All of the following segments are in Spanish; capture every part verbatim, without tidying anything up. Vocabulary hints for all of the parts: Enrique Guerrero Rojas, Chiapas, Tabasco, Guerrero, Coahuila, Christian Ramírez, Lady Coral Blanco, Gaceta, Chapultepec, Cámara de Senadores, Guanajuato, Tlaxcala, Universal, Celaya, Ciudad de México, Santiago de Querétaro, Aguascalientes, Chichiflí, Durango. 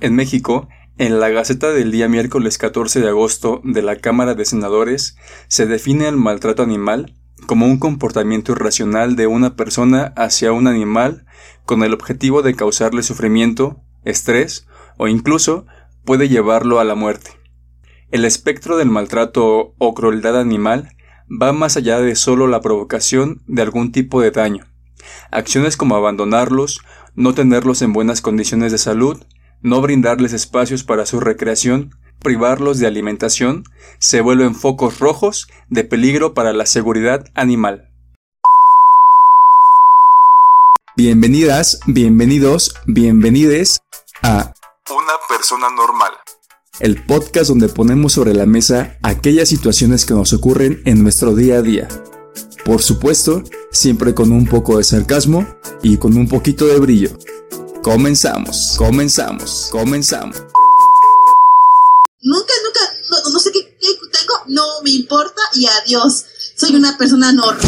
En México, en la Gaceta del día miércoles catorce de agosto de la Cámara de Senadores, se define el maltrato animal como un comportamiento irracional de una persona hacia un animal con el objetivo de causarle sufrimiento, estrés o incluso puede llevarlo a la muerte. El espectro del maltrato o crueldad animal va más allá de solo la provocación de algún tipo de daño. Acciones como abandonarlos, no tenerlos en buenas condiciones de salud, no brindarles espacios para su recreación, privarlos de alimentación, se vuelven focos rojos de peligro para la seguridad animal. Bienvenidas, bienvenidos, bienvenides a Una Persona Normal, el podcast donde ponemos sobre la mesa aquellas situaciones que nos ocurren en nuestro día a día. Por supuesto, siempre con un poco de sarcasmo y con un poquito de brillo. Comenzamos, comenzamos, comenzamos. Nunca, nunca, no, no sé qué, qué tengo, no me importa y adiós. Soy una persona normal.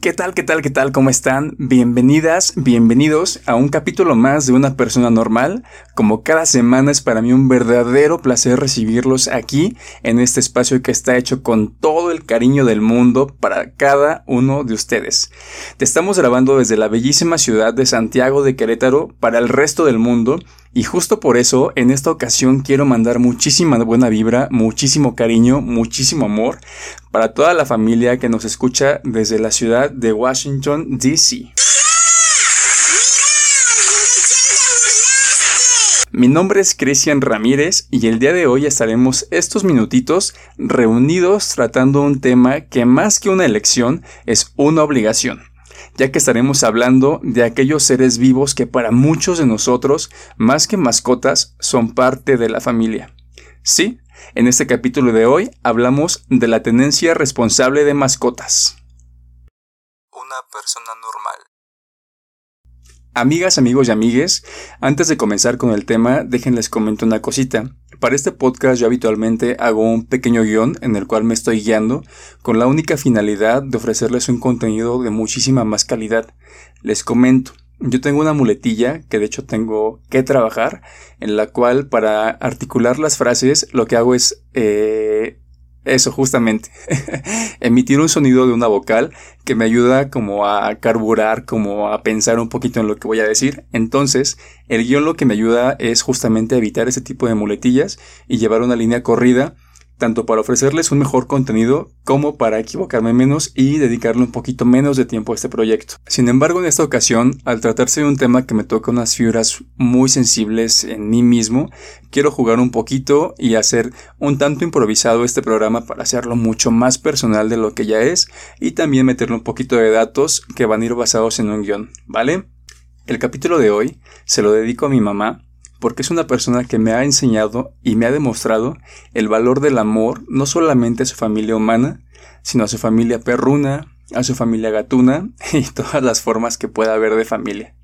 ¿Qué tal, qué tal, qué tal? ¿Cómo están? Bienvenidas, bienvenidos a un capítulo más de Una Persona Normal. Como cada semana es para mí un verdadero placer recibirlos aquí en este espacio que está hecho con todo el cariño del mundo para cada uno de ustedes. Te estamos grabando desde la bellísima ciudad de Santiago de Querétaro para el resto del mundo. Y justo por eso, en esta ocasión quiero mandar muchísima buena vibra, muchísimo cariño, muchísimo amor para toda la familia que nos escucha desde la ciudad de Washington, D C Mi nombre es Christian Ramírez y el día de hoy estaremos estos minutitos reunidos tratando un tema que más que una elección es una obligación, ya que estaremos hablando de aquellos seres vivos que para muchos de nosotros, más que mascotas, son parte de la familia. Sí, en este capítulo de hoy hablamos de la tenencia responsable de mascotas. Una persona normal. Amigas, amigos y amigues, antes de comenzar con el tema, déjenles comento una cosita. Para este podcast yo habitualmente hago un pequeño guión en el cual me estoy guiando con la única finalidad de ofrecerles un contenido de muchísima más calidad. Les comento, yo tengo una muletilla que de hecho tengo que trabajar, en la cual para articular las frases lo que hago es... Eh, Eso, justamente, emitir un sonido de una vocal que me ayuda como a carburar, como a pensar un poquito en lo que voy a decir. Entonces, el guión lo que me ayuda es justamente evitar ese tipo de muletillas y llevar una línea corrida, tanto para ofrecerles un mejor contenido como para equivocarme menos y dedicarle un poquito menos de tiempo a este proyecto. Sin embargo, en esta ocasión, al tratarse de un tema que me toca unas fibras muy sensibles en mí mismo, quiero jugar un poquito y hacer un tanto improvisado este programa para hacerlo mucho más personal de lo que ya es y también meterle un poquito de datos que van a ir basados en un guión, ¿vale? El capítulo de hoy se lo dedico a mi mamá, porque es una persona que me ha enseñado y me ha demostrado el valor del amor no solamente a su familia humana, sino a su familia perruna, a su familia gatuna y todas las formas que pueda haber de familia.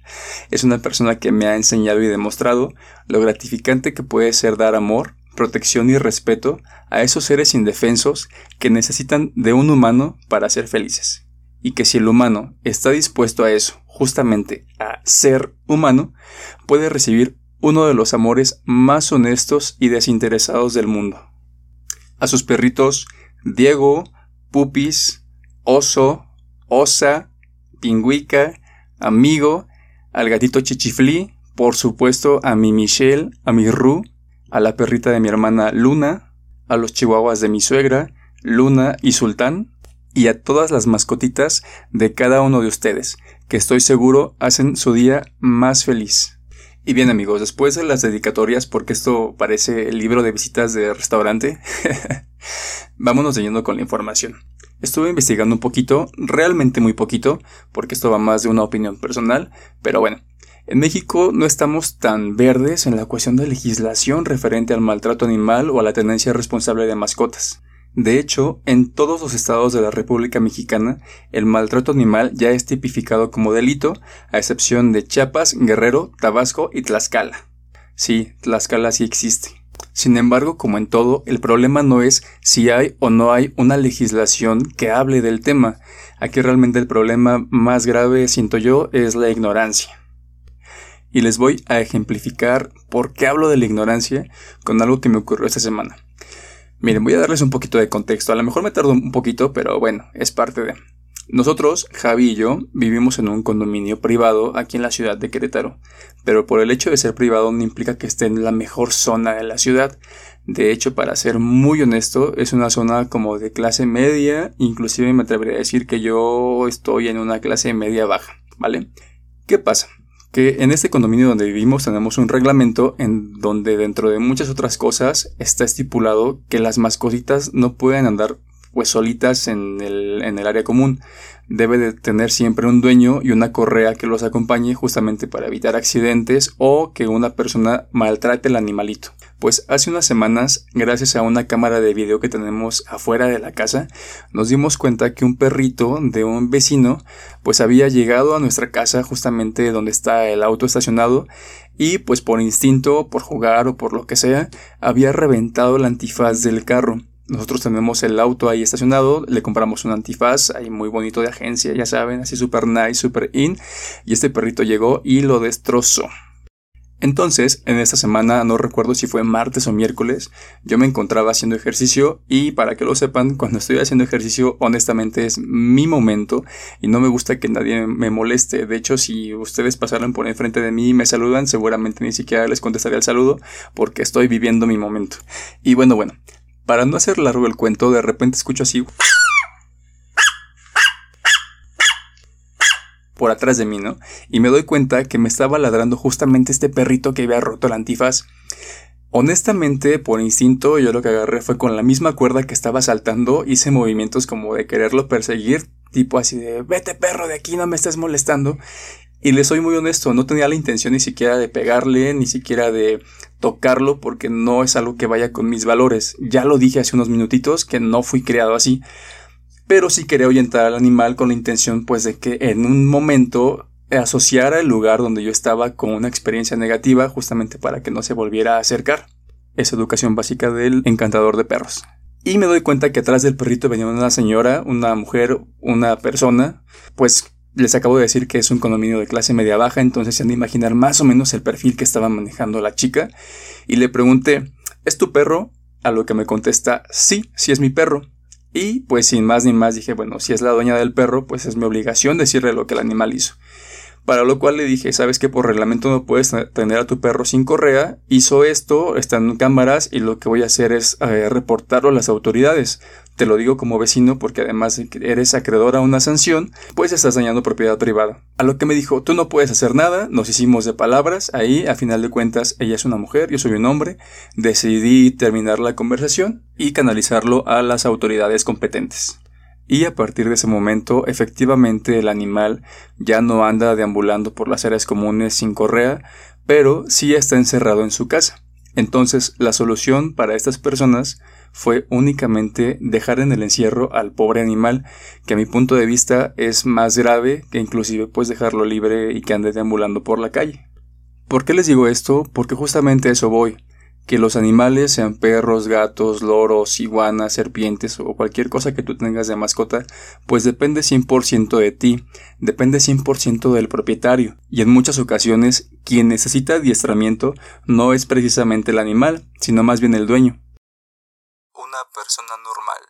Es una persona que me ha enseñado y demostrado lo gratificante que puede ser dar amor, protección y respeto a esos seres indefensos que necesitan de un humano para ser felices. Y que si el humano está dispuesto a eso, justamente a ser humano, puede recibir uno de los amores más honestos y desinteresados del mundo. A sus perritos Diego, Pupis, Oso, Osa, Pingüica, Amigo, al gatito Chichiflí, por supuesto a mi Michelle, a mi Ru, a la perrita de mi hermana Luna, a los chihuahuas de mi suegra, Luna y Sultán, y a todas las mascotitas de cada uno de ustedes, que estoy seguro hacen su día más feliz. Y bien amigos, después de las dedicatorias, porque esto parece el libro de visitas de restaurante, vámonos de lleno con la información. Estuve investigando un poquito, realmente muy poquito, porque esto va más de una opinión personal, pero bueno, en México no estamos tan verdes en la cuestión de legislación referente al maltrato animal o a la tenencia responsable de mascotas. De hecho, en todos los estados de la República Mexicana, el maltrato animal ya es tipificado como delito, a excepción de Chiapas, Guerrero, Tabasco y Tlaxcala. Sí, Tlaxcala sí existe. Sin embargo, como en todo, el problema no es si hay o no hay una legislación que hable del tema. Aquí realmente el problema más grave, siento yo, es la ignorancia. y les voy a ejemplificar por qué hablo de la ignorancia con algo que me ocurrió esta semana. Miren, voy a darles un poquito de contexto, a lo mejor me tardo un poquito, pero bueno, es parte de... Nosotros, Javi y yo, vivimos en un condominio privado aquí en la ciudad de Querétaro, pero por el hecho de ser privado no implica que esté en la mejor zona de la ciudad. De hecho, para ser muy honesto, es una zona como de clase media, inclusive me atrevería a decir que yo estoy en una clase media baja, ¿vale? ¿Qué pasa? Que en este condominio donde vivimos tenemos un reglamento en donde dentro de muchas otras cosas está estipulado que las mascotitas no pueden andar pues solitas en el, en el área común. Debe de tener siempre un dueño y una correa que los acompañe justamente para evitar accidentes o que una persona maltrate el animalito. Pues hace unas semanas, gracias a una cámara de video que tenemos afuera de la casa, nos dimos cuenta que un perrito de un vecino pues había llegado a nuestra casa justamente donde está el auto estacionado y pues por instinto, por jugar o por lo que sea, había reventado el antifaz del carro. Nosotros tenemos el auto ahí estacionado, le compramos un antifaz ahí muy bonito de agencia, ya saben, así super nice, super in, y este perrito llegó y lo destrozó. Entonces, en esta semana, no recuerdo si fue martes o miércoles, yo me encontraba haciendo ejercicio y para que lo sepan, cuando estoy haciendo ejercicio, honestamente es mi momento y no me gusta que nadie me moleste. De hecho, si ustedes pasaran por enfrente de mí y me saludan, seguramente ni siquiera les contestaría el saludo porque estoy viviendo mi momento. Y bueno, bueno. Para no hacer largo el cuento, de repente escucho así por atrás de mí, ¿no? Y me doy cuenta que me estaba ladrando justamente este perrito que había roto el antifaz. Honestamente, por instinto, yo lo que agarré fue con la misma cuerda que estaba saltando, hice movimientos como de quererlo perseguir, tipo así de vete perro de aquí, no me estés molestando. Y les soy muy honesto, no tenía la intención ni siquiera de pegarle, ni siquiera de tocarlo, porque no es algo que vaya con mis valores. Ya lo dije hace unos minutitos que no fui creado así, pero sí quería ahuyentar al animal con la intención pues de que en un momento asociara el lugar donde yo estaba con una experiencia negativa justamente para que no se volviera a acercar. Es educación básica del encantador de perros. Y me doy cuenta que atrás del perrito venía una señora, una mujer, una persona, pues... Les acabo de decir que es un condominio de clase media baja, entonces se han de imaginar más o menos el perfil que estaba manejando la chica. Y le pregunté, ¿es tu perro? A lo que me contesta, sí, sí es mi perro. Y pues sin más ni más dije, bueno, si es la dueña del perro, pues es mi obligación decirle lo que el animal hizo. Para lo cual le dije, sabes que por reglamento no puedes tener a tu perro sin correa, hizo esto, están cámaras y lo que voy a hacer es eh, reportarlo a las autoridades. Te lo digo como vecino porque además de que eres acreedor a una sanción, pues estás dañando propiedad privada. A lo que me dijo, tú no puedes hacer nada, nos hicimos de palabras, ahí a final de cuentas ella es una mujer, yo soy un hombre, decidí terminar la conversación y canalizarlo a las autoridades competentes. Y a partir de ese momento, efectivamente, el animal ya no anda deambulando por las áreas comunes sin correa, pero sí está encerrado en su casa. Entonces, la solución para estas personas fue únicamente dejar en el encierro al pobre animal, que a mi punto de vista es más grave que inclusive pues dejarlo libre y que ande deambulando por la calle. ¿Por qué les digo esto? Porque justamente a eso voy. Que los animales, sean perros, gatos, loros, iguanas, serpientes o cualquier cosa que tú tengas de mascota, pues depende cien por ciento de ti, depende cien por ciento del propietario. Y en muchas ocasiones, quien necesita adiestramiento no es precisamente el animal, sino más bien el dueño. Una persona normal.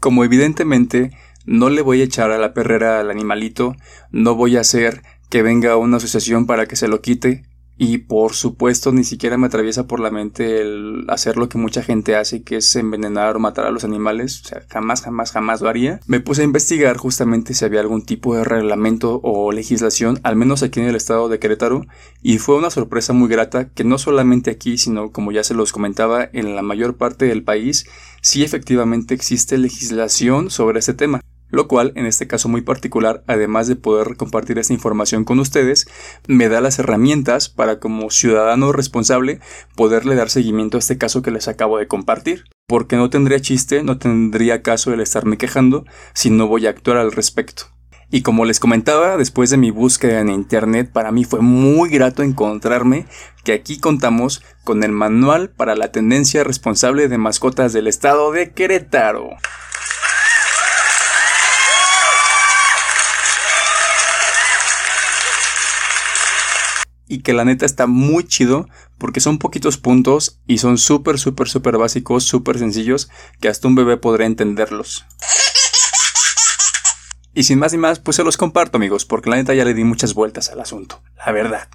Como evidentemente, no le voy a echar a la perrera al animalito, no voy a hacer que venga una asociación para que se lo quite. Y por supuesto ni siquiera me atraviesa por la mente el hacer lo que mucha gente hace, que es envenenar o matar a los animales. O sea, jamás, jamás, jamás lo haría. Me puse a investigar justamente si había algún tipo de reglamento o legislación, al menos aquí en el estado de Querétaro, y fue una sorpresa muy grata que no solamente aquí, sino como ya se los comentaba, en la mayor parte del país, sí efectivamente existe legislación sobre este tema. Lo cual, en este caso muy particular, además de poder compartir esta información con ustedes, me da las herramientas para, como ciudadano responsable, poderle dar seguimiento a este caso que les acabo de compartir. Porque no tendría chiste, no tendría caso el estarme quejando si no voy a actuar al respecto. Y como les comentaba, después de mi búsqueda en internet, para mí fue muy grato encontrarme que aquí contamos con el Manual para la Tenencia Responsable de Mascotas del Estado de Querétaro. y que la neta está muy chido porque son poquitos puntos y son súper, súper, súper básicos, súper sencillos, que hasta un bebé podría entenderlos. Y sin más ni más, pues se los comparto, amigos, porque la neta ya le di muchas vueltas al asunto, la verdad.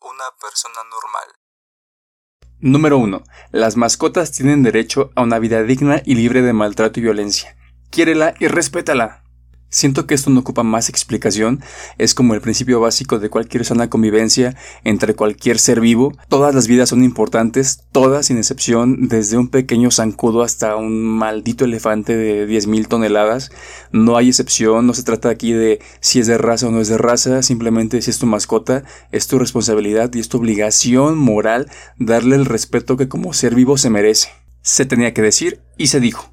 Una persona normal. Número uno. Las mascotas tienen derecho a una vida digna y libre de maltrato y violencia. Quiérela y respétala. Siento que esto no ocupa más explicación, es como el principio básico de cualquier sana convivencia entre cualquier ser vivo. Todas las vidas son importantes, todas sin excepción, desde un pequeño zancudo hasta un maldito elefante de diez mil toneladas. No hay excepción, no se trata aquí de si es de raza o no es de raza, simplemente si es tu mascota, es tu responsabilidad y es tu obligación moral darle el respeto que como ser vivo se merece. Se tenía que decir y se dijo.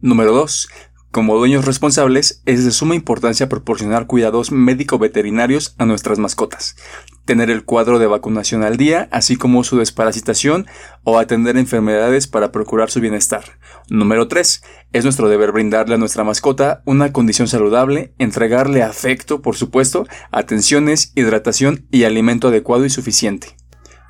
Número dos. Como dueños responsables, es de suma importancia proporcionar cuidados médico-veterinarios a nuestras mascotas, tener el cuadro de vacunación al día, así como su desparasitación o atender enfermedades para procurar su bienestar. Número tres. Es nuestro deber brindarle a nuestra mascota una condición saludable, entregarle afecto, por supuesto, atenciones, hidratación y alimento adecuado y suficiente.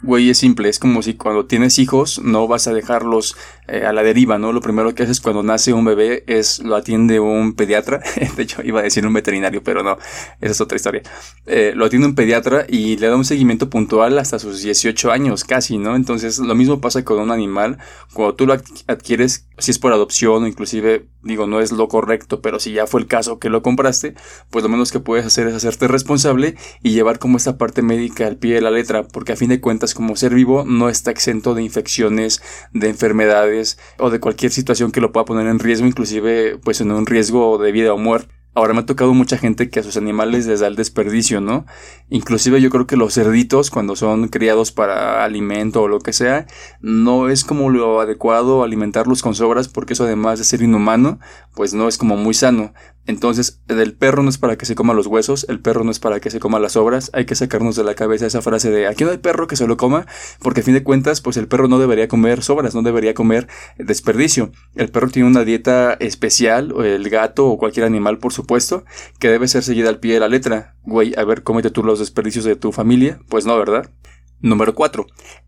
Güey, es simple, es como si cuando tienes hijos no vas a dejarlos eh, a la deriva, ¿no? Lo primero que haces cuando nace un bebé es lo atiende un pediatra. De hecho, iba a decir un veterinario, pero no, esa es otra historia. Eh, lo atiende un pediatra y le da un seguimiento puntual hasta sus dieciocho años casi, ¿no? Entonces, lo mismo pasa con un animal. Cuando tú lo adquieres, si es por adopción o inclusive, digo, no es lo correcto, pero si ya fue el caso que lo compraste, pues lo menos que puedes hacer es hacerte responsable y llevar como esta parte médica al pie de la letra, porque a fin de cuentas, como ser vivo no está exento de infecciones, de enfermedades o de cualquier situación que lo pueda poner en riesgo, inclusive pues en un riesgo de vida o muerte. Ahora me ha tocado mucha gente que a sus animales les da el desperdicio, ¿no? Inclusive yo creo que los cerditos, cuando son criados para alimento o lo que sea, no es como lo adecuado alimentarlos con sobras, porque eso, además de ser inhumano, pues no es como muy sano. Entonces, el perro no es para que se coma los huesos, el perro no es para que se coma las sobras. Hay que sacarnos de la cabeza esa frase de aquí no hay perro que se lo coma, porque a fin de cuentas, pues el perro no debería comer sobras, no debería comer desperdicio. El perro tiene una dieta especial, o el gato o cualquier animal, por su puesto, que debe ser seguida al pie de la letra. Güey, a ver, cómete tú los desperdicios de tu familia. Pues no, ¿verdad? Número cuatro.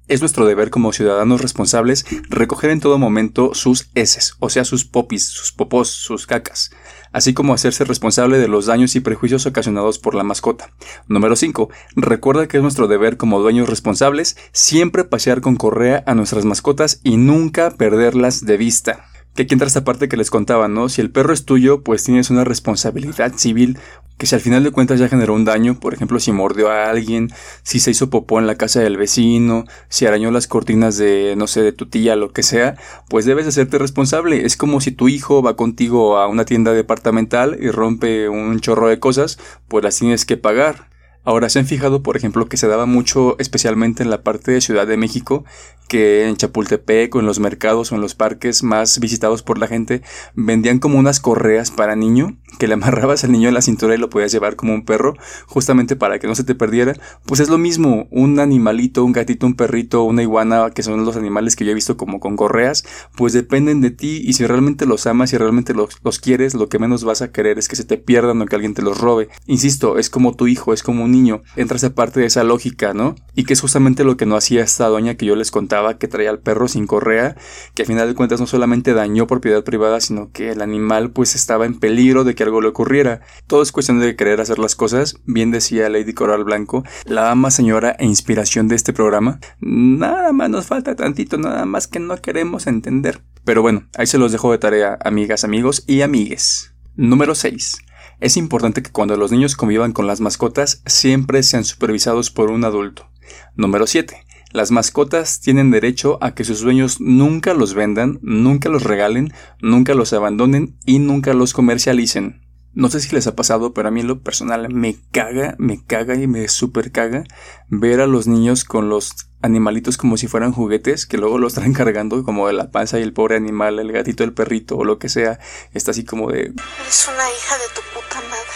Es nuestro deber como ciudadanos responsables recoger en todo momento sus heces, o sea, sus popis, sus popós, sus cacas, así como hacerse responsable de los daños y prejuicios ocasionados por la mascota. Número cinco. Recuerda que es nuestro deber como dueños responsables siempre pasear con correa a nuestras mascotas y nunca perderlas de vista. Que aquí entra esta parte que les contaba, ¿no? Si el perro es tuyo, pues tienes una responsabilidad civil, que si al final de cuentas ya generó un daño, por ejemplo, si mordió a alguien, si se hizo popó en la casa del vecino, si arañó las cortinas de, no sé, de tu tía, lo que sea, pues debes hacerte responsable. Es como si tu hijo va contigo a una tienda departamental y rompe un chorro de cosas, pues las tienes que pagar. Ahora, ¿se han fijado, por ejemplo, que se daba mucho, especialmente en la parte de Ciudad de México, que en Chapultepec o en los mercados o en los parques más visitados por la gente, vendían como unas correas para niño, que le amarrabas al niño a la cintura y lo podías llevar como un perro, justamente para que no se te perdiera? Pues es lo mismo, un animalito, un gatito, un perrito, una iguana, que son los animales que yo he visto como con correas, pues dependen de ti, y si realmente los amas, si realmente los, los quieres, lo que menos vas a querer es que se te pierdan o que alguien te los robe. Insisto, es como tu hijo, es como un niño, entra esa parte de esa lógica, ¿no? Y que es justamente lo que no hacía esta doña que yo les contaba, que traía al perro sin correa, que al final de cuentas no solamente dañó propiedad privada, sino que el animal pues estaba en peligro de que algo le ocurriera. Todo es cuestión de querer hacer las cosas, bien decía Lady Coral Blanco, la ama señora e inspiración de este programa. Nada más nos falta tantito, nada más que no queremos entender. Pero bueno, ahí se los dejo de tarea, amigas, amigos y amigues. Número seis. Es importante que cuando los niños convivan con las mascotas, siempre sean supervisados por un adulto. Número siete. Las mascotas tienen derecho a que sus dueños nunca los vendan, nunca los regalen, nunca los abandonen y nunca los comercialicen. No sé si les ha pasado, pero a mí en lo personal me caga, me caga y me super caga ver a los niños con los animalitos como si fueran juguetes, que luego los traen cargando como de la panza, y el pobre animal, el gatito, el perrito o lo que sea, está así como de... Eres una hija de tu puta madre.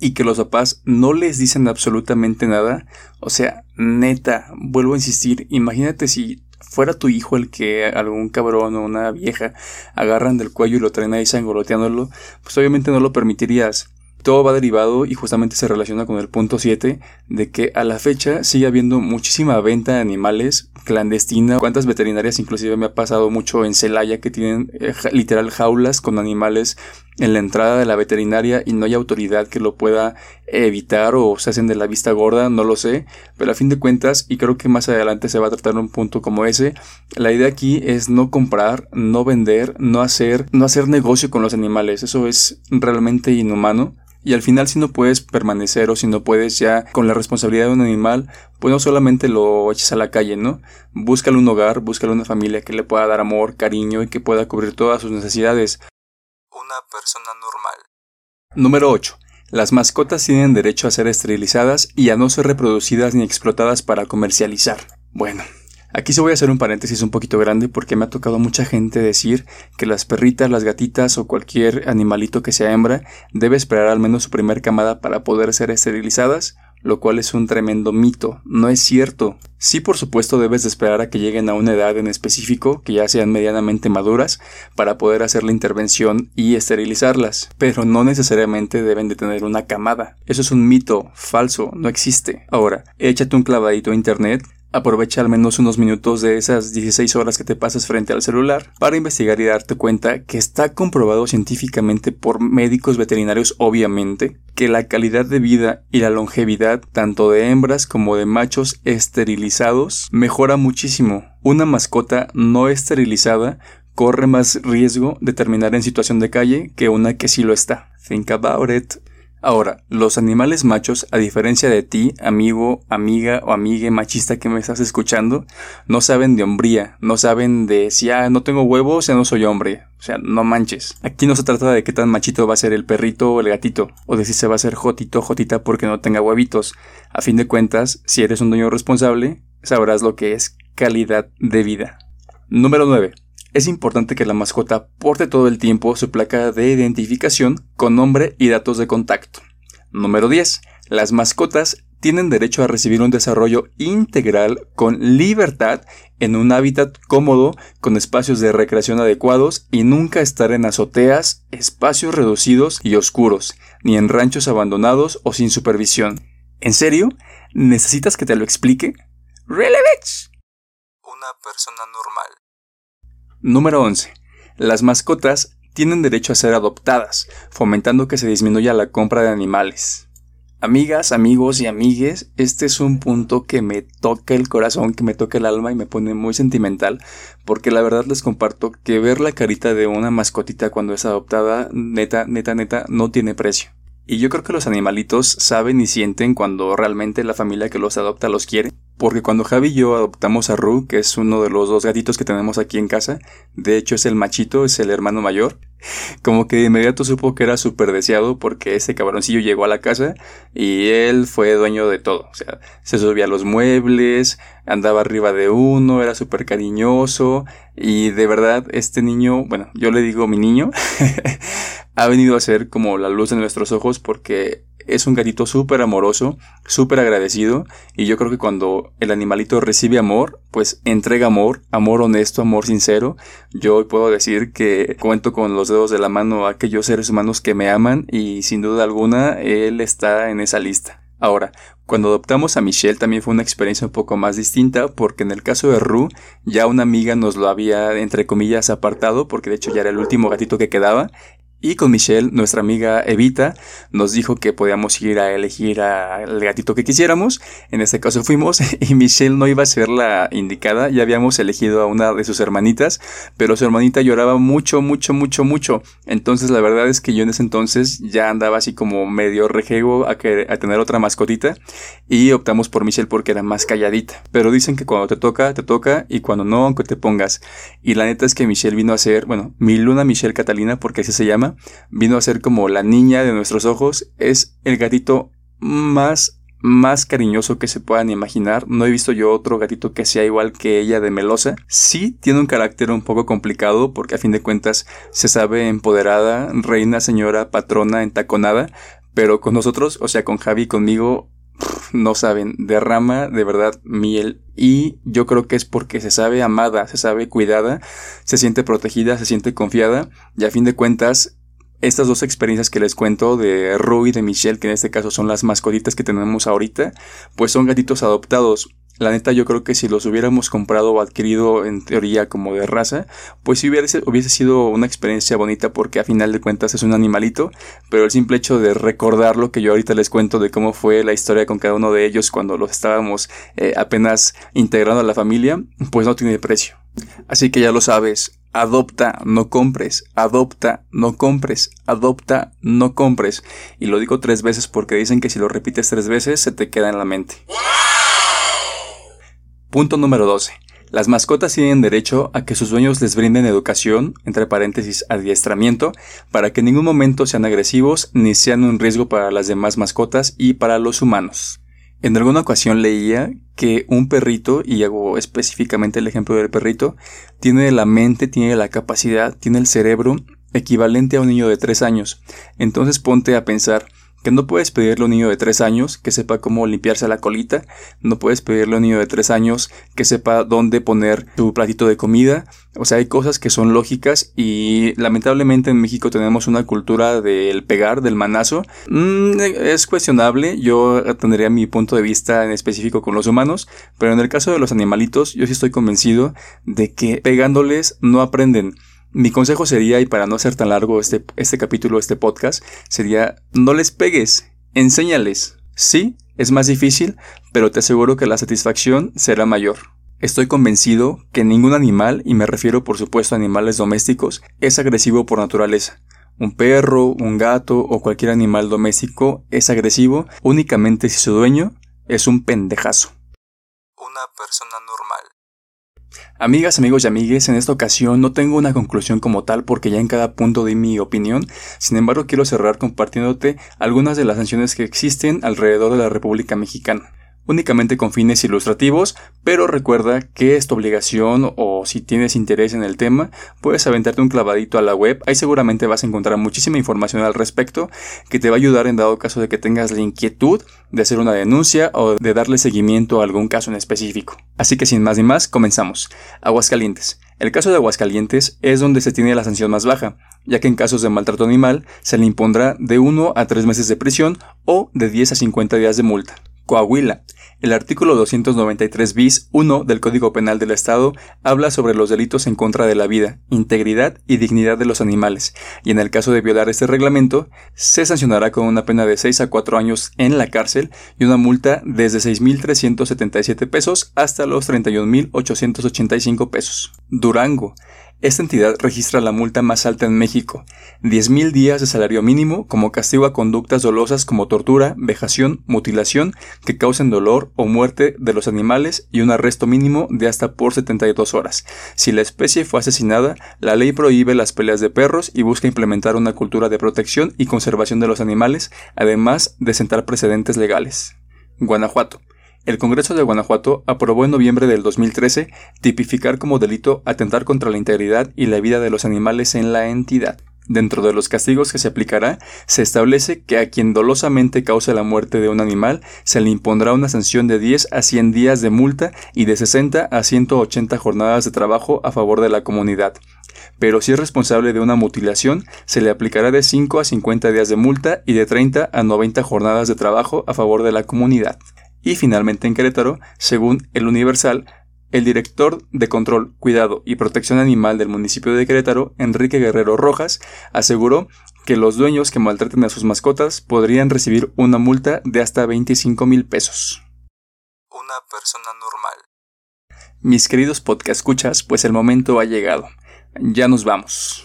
Y que los papás no les dicen absolutamente nada. O sea, neta, vuelvo a insistir, imagínate si fuera tu hijo el que algún cabrón o una vieja agarran del cuello y lo traen ahí sangoloteándolo, pues obviamente no lo permitirías. Todo va derivado y justamente se relaciona con el punto siete de que a la fecha sigue habiendo muchísima venta de animales clandestina. Cuántas veterinarias, inclusive me ha pasado mucho en Celaya, que tienen eh, literal jaulas con animales en la entrada de la veterinaria y no hay autoridad que lo pueda evitar, o se hacen de la vista gorda, no lo sé, pero a fin de cuentas, y creo que más adelante se va a tratar un punto como ese, la idea aquí es no comprar, no vender, no hacer, no hacer negocio con los animales. Eso es realmente inhumano. Y al final, si no puedes permanecer o si no puedes ya con la responsabilidad de un animal, pues no solamente lo eches a la calle, ¿no? Búscale un hogar, búscale una familia que le pueda dar amor, cariño y que pueda cubrir todas sus necesidades. Una persona normal. Número ocho. Las mascotas tienen derecho a ser esterilizadas y a no ser reproducidas ni explotadas para comercializar. Bueno, aquí se voy a hacer un paréntesis un poquito grande porque me ha tocado mucha gente decir que las perritas, las gatitas o cualquier animalito que sea hembra debe esperar al menos su primer camada para poder ser esterilizadas, lo cual es un tremendo mito. No es cierto. Sí, por supuesto, debes de esperar a que lleguen a una edad en específico, que ya sean medianamente maduras, para poder hacer la intervención y esterilizarlas, pero no necesariamente deben de tener una camada. Eso es un mito falso, no existe. Ahora, échate un clavadito a internet. Aprovecha al menos unos minutos de esas dieciséis horas que te pasas frente al celular para investigar y darte cuenta que está comprobado científicamente por médicos veterinarios, obviamente, que la calidad de vida y la longevidad tanto de hembras como de machos esterilizados mejora muchísimo. Una mascota no esterilizada corre más riesgo de terminar en situación de calle que una que sí lo está. Think about it. Ahora, los animales machos, a diferencia de ti, amigo, amiga o amigue machista que me estás escuchando, no saben de hombría, no saben de si ah, no tengo huevos, ya no soy hombre. O sea, no manches. Aquí no se trata de qué tan machito va a ser el perrito o el gatito, o de si se va a ser jotito, jotita porque no tenga huevitos. A fin de cuentas, si eres un dueño responsable, sabrás lo que es calidad de vida. Número nueve. Es importante que la mascota porte todo el tiempo su placa de identificación con nombre y datos de contacto. Número diez. Las mascotas tienen derecho a recibir un desarrollo integral con libertad en un hábitat cómodo, con espacios de recreación adecuados y nunca estar en azoteas, espacios reducidos y oscuros, ni en ranchos abandonados o sin supervisión. ¿En serio? ¿Necesitas que te lo explique? ¿Really, bitch? Una persona normal. Número once. Las mascotas tienen derecho a ser adoptadas, fomentando que se disminuya la compra de animales. Amigas, amigos y amigues, este es un punto que me toca el corazón, que me toca el alma y me pone muy sentimental, porque la verdad les comparto que ver la carita de una mascotita cuando es adoptada, neta, neta, neta, no tiene precio. Y yo creo que los animalitos saben y sienten cuando realmente la familia que los adopta los quiere. Porque cuando Javi y yo adoptamos a Ru, que es uno de los dos gatitos que tenemos aquí en casa, de hecho es el machito, es el hermano mayor, como que de inmediato supo que era súper deseado porque ese cabroncillo llegó a la casa y él fue dueño de todo. O sea, se subía a los muebles, andaba arriba de uno, era súper cariñoso y de verdad este niño, bueno, yo le digo mi niño, ha venido a ser como la luz de nuestros ojos porque es un gatito súper amoroso, súper agradecido, y yo creo que cuando el animalito recibe amor, pues entrega amor, amor honesto, amor sincero. Yo hoy puedo decir que cuento con los dedos de la mano a aquellos seres humanos que me aman y sin duda alguna él está en esa lista. Ahora, cuando adoptamos a Michelle también fue una experiencia un poco más distinta porque en el caso de Ru ya una amiga nos lo había entre comillas apartado porque de hecho ya era el último gatito que quedaba. Y con Michelle, nuestra amiga Evita, nos dijo que podíamos ir a elegir al gatito que quisiéramos. En este caso fuimos y Michelle no iba a ser la indicada. Ya habíamos elegido a una de sus hermanitas, pero su hermanita lloraba mucho, mucho, mucho, mucho. Entonces la verdad es que yo en ese entonces ya andaba así como medio rejego a, que, a tener otra mascotita. Y optamos por Michelle porque era más calladita. Pero dicen que cuando te toca, te toca y cuando no, aunque te pongas. Y la neta es que Michelle vino a ser, bueno, mi Luna Michelle Catalina porque así se llama. Vino a ser como la niña de nuestros ojos. Es el gatito más, más cariñoso que se puedan imaginar. No he visto yo otro gatito que sea igual que ella de melosa. Sí tiene un carácter un poco complicado porque a fin de cuentas se sabe empoderada, reina, señora, patrona, entaconada. Pero con nosotros, o sea con Javi y conmigo, no saben, derrama de verdad miel. Y yo creo que es porque se sabe amada, se sabe cuidada, se siente protegida, se siente confiada. Y a fin de cuentas estas dos experiencias que les cuento de Rui y de Michelle, que en este caso son las mascotitas que tenemos ahorita, pues son gatitos adoptados. La neta, yo creo que si los hubiéramos comprado o adquirido en teoría como de raza, pues si hubiese, hubiese sido una experiencia bonita, porque a final de cuentas es un animalito, pero el simple hecho de recordar lo que yo ahorita les cuento de cómo fue la historia con cada uno de ellos cuando los estábamos eh, apenas integrando a la familia, pues no tiene precio. Así que ya lo sabes, adopta, no compres, adopta, no compres, adopta, no compres. Y lo digo tres veces porque dicen que si lo repites tres veces se te queda en la mente. Punto número doce. Las mascotas tienen derecho a que sus dueños les brinden educación, entre paréntesis adiestramiento, para que en ningún momento sean agresivos ni sean un riesgo para las demás mascotas y para los humanos. En alguna ocasión leía que un perrito, y hago específicamente el ejemplo del perrito, tiene la mente, tiene la capacidad, tiene el cerebro equivalente a un niño de tres años. Entonces ponte a pensar que no puedes pedirle a un niño de tres años que sepa cómo limpiarse la colita, no puedes pedirle a un niño de tres años que sepa dónde poner tu platito de comida. O sea, hay cosas que son lógicas, y lamentablemente en México tenemos una cultura del pegar, del manazo. Mm, es cuestionable, yo tendría mi punto de vista en específico con los humanos, pero en el caso de los animalitos yo sí estoy convencido de que pegándoles no aprenden. Mi consejo sería, y para no hacer tan largo este, este capítulo, este podcast, sería no les pegues, enséñales. Sí, es más difícil, pero te aseguro que la satisfacción será mayor. Estoy convencido que ningún animal, y me refiero por supuesto a animales domésticos, es agresivo por naturaleza. Un perro, un gato o cualquier animal doméstico es agresivo únicamente si su dueño es un pendejazo. Una persona normal. Amigas, amigos y amigues, en esta ocasión no tengo una conclusión como tal porque ya en cada punto di mi opinión. Sin embargo, quiero cerrar compartiéndote algunas de las sanciones que existen alrededor de la República Mexicana, únicamente con fines ilustrativos, pero recuerda que es tu obligación, o si tienes interés en el tema, puedes aventarte un clavadito a la web. Ahí seguramente vas a encontrar muchísima información al respecto que te va a ayudar en dado caso de que tengas la inquietud de hacer una denuncia o de darle seguimiento a algún caso en específico. Así que sin más ni más, comenzamos. Aguascalientes. El caso de Aguascalientes es donde se tiene la sanción más baja, ya que en casos de maltrato animal se le impondrá de uno a tres meses de prisión o de diez a cincuenta días de multa. Coahuila. El artículo doscientos noventa y tres bis uno del Código Penal del Estado habla sobre los delitos en contra de la vida, integridad y dignidad de los animales, y en el caso de violar este reglamento, se sancionará con una pena de seis a cuatro años en la cárcel y una multa desde seis mil trescientos setenta y siete pesos hasta los treinta y un mil ochocientos ochenta y cinco pesos. Durango. Esta entidad registra la multa más alta en México, diez mil días de salario mínimo como castigo a conductas dolosas como tortura, vejación, mutilación que causen dolor o muerte de los animales y un arresto mínimo de hasta por setenta y dos horas. Si la especie fue asesinada, la ley prohíbe las peleas de perros y busca implementar una cultura de protección y conservación de los animales, además de sentar precedentes legales. Guanajuato. El Congreso de Guanajuato aprobó en noviembre del dos mil trece tipificar como delito atentar contra la integridad y la vida de los animales en la entidad. Dentro de los castigos que se aplicará, se establece que a quien dolosamente cause la muerte de un animal se le impondrá una sanción de diez a cien días de multa y de sesenta a ciento ochenta jornadas de trabajo a favor de la comunidad. Pero si es responsable de una mutilación, se le aplicará de cinco a cincuenta días de multa y de treinta a noventa jornadas de trabajo a favor de la comunidad. Y finalmente en Querétaro, según el Universal, el director de Control, Cuidado y Protección Animal del municipio de Querétaro, Enrique Guerrero Rojas, aseguró que los dueños que maltraten a sus mascotas podrían recibir una multa de hasta veinticinco mil pesos. Una persona normal. Mis queridos podcast escuchas, pues el momento ha llegado. Ya nos vamos.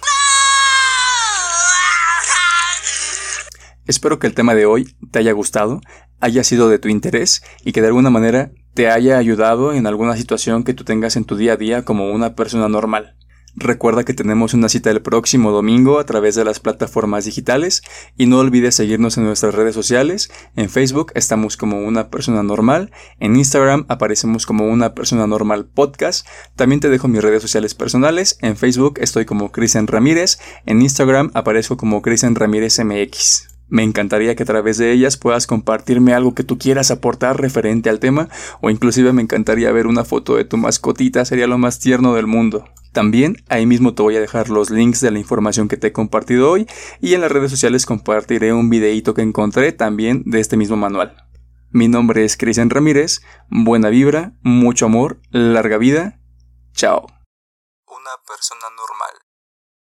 Espero que el tema de hoy te haya gustado, haya sido de tu interés y que de alguna manera te haya ayudado en alguna situación que tú tengas en tu día a día como una persona normal. Recuerda que tenemos una cita el próximo domingo a través de las plataformas digitales y no olvides seguirnos en nuestras redes sociales. En Facebook estamos como Una Persona Normal, en Instagram aparecemos como Una Persona Normal Podcast. También te dejo mis redes sociales personales. En Facebook estoy como Christian Ramírez, en Instagram aparezco como Christian Ramírez M X. Me encantaría que a través de ellas puedas compartirme algo que tú quieras aportar referente al tema, o inclusive me encantaría ver una foto de tu mascotita, sería lo más tierno del mundo. También ahí mismo te voy a dejar los links de la información que te he compartido hoy, y en las redes sociales compartiré un videito que encontré también de este mismo manual. Mi nombre es Christian Ramírez, buena vibra, mucho amor, larga vida, chao. Una persona normal.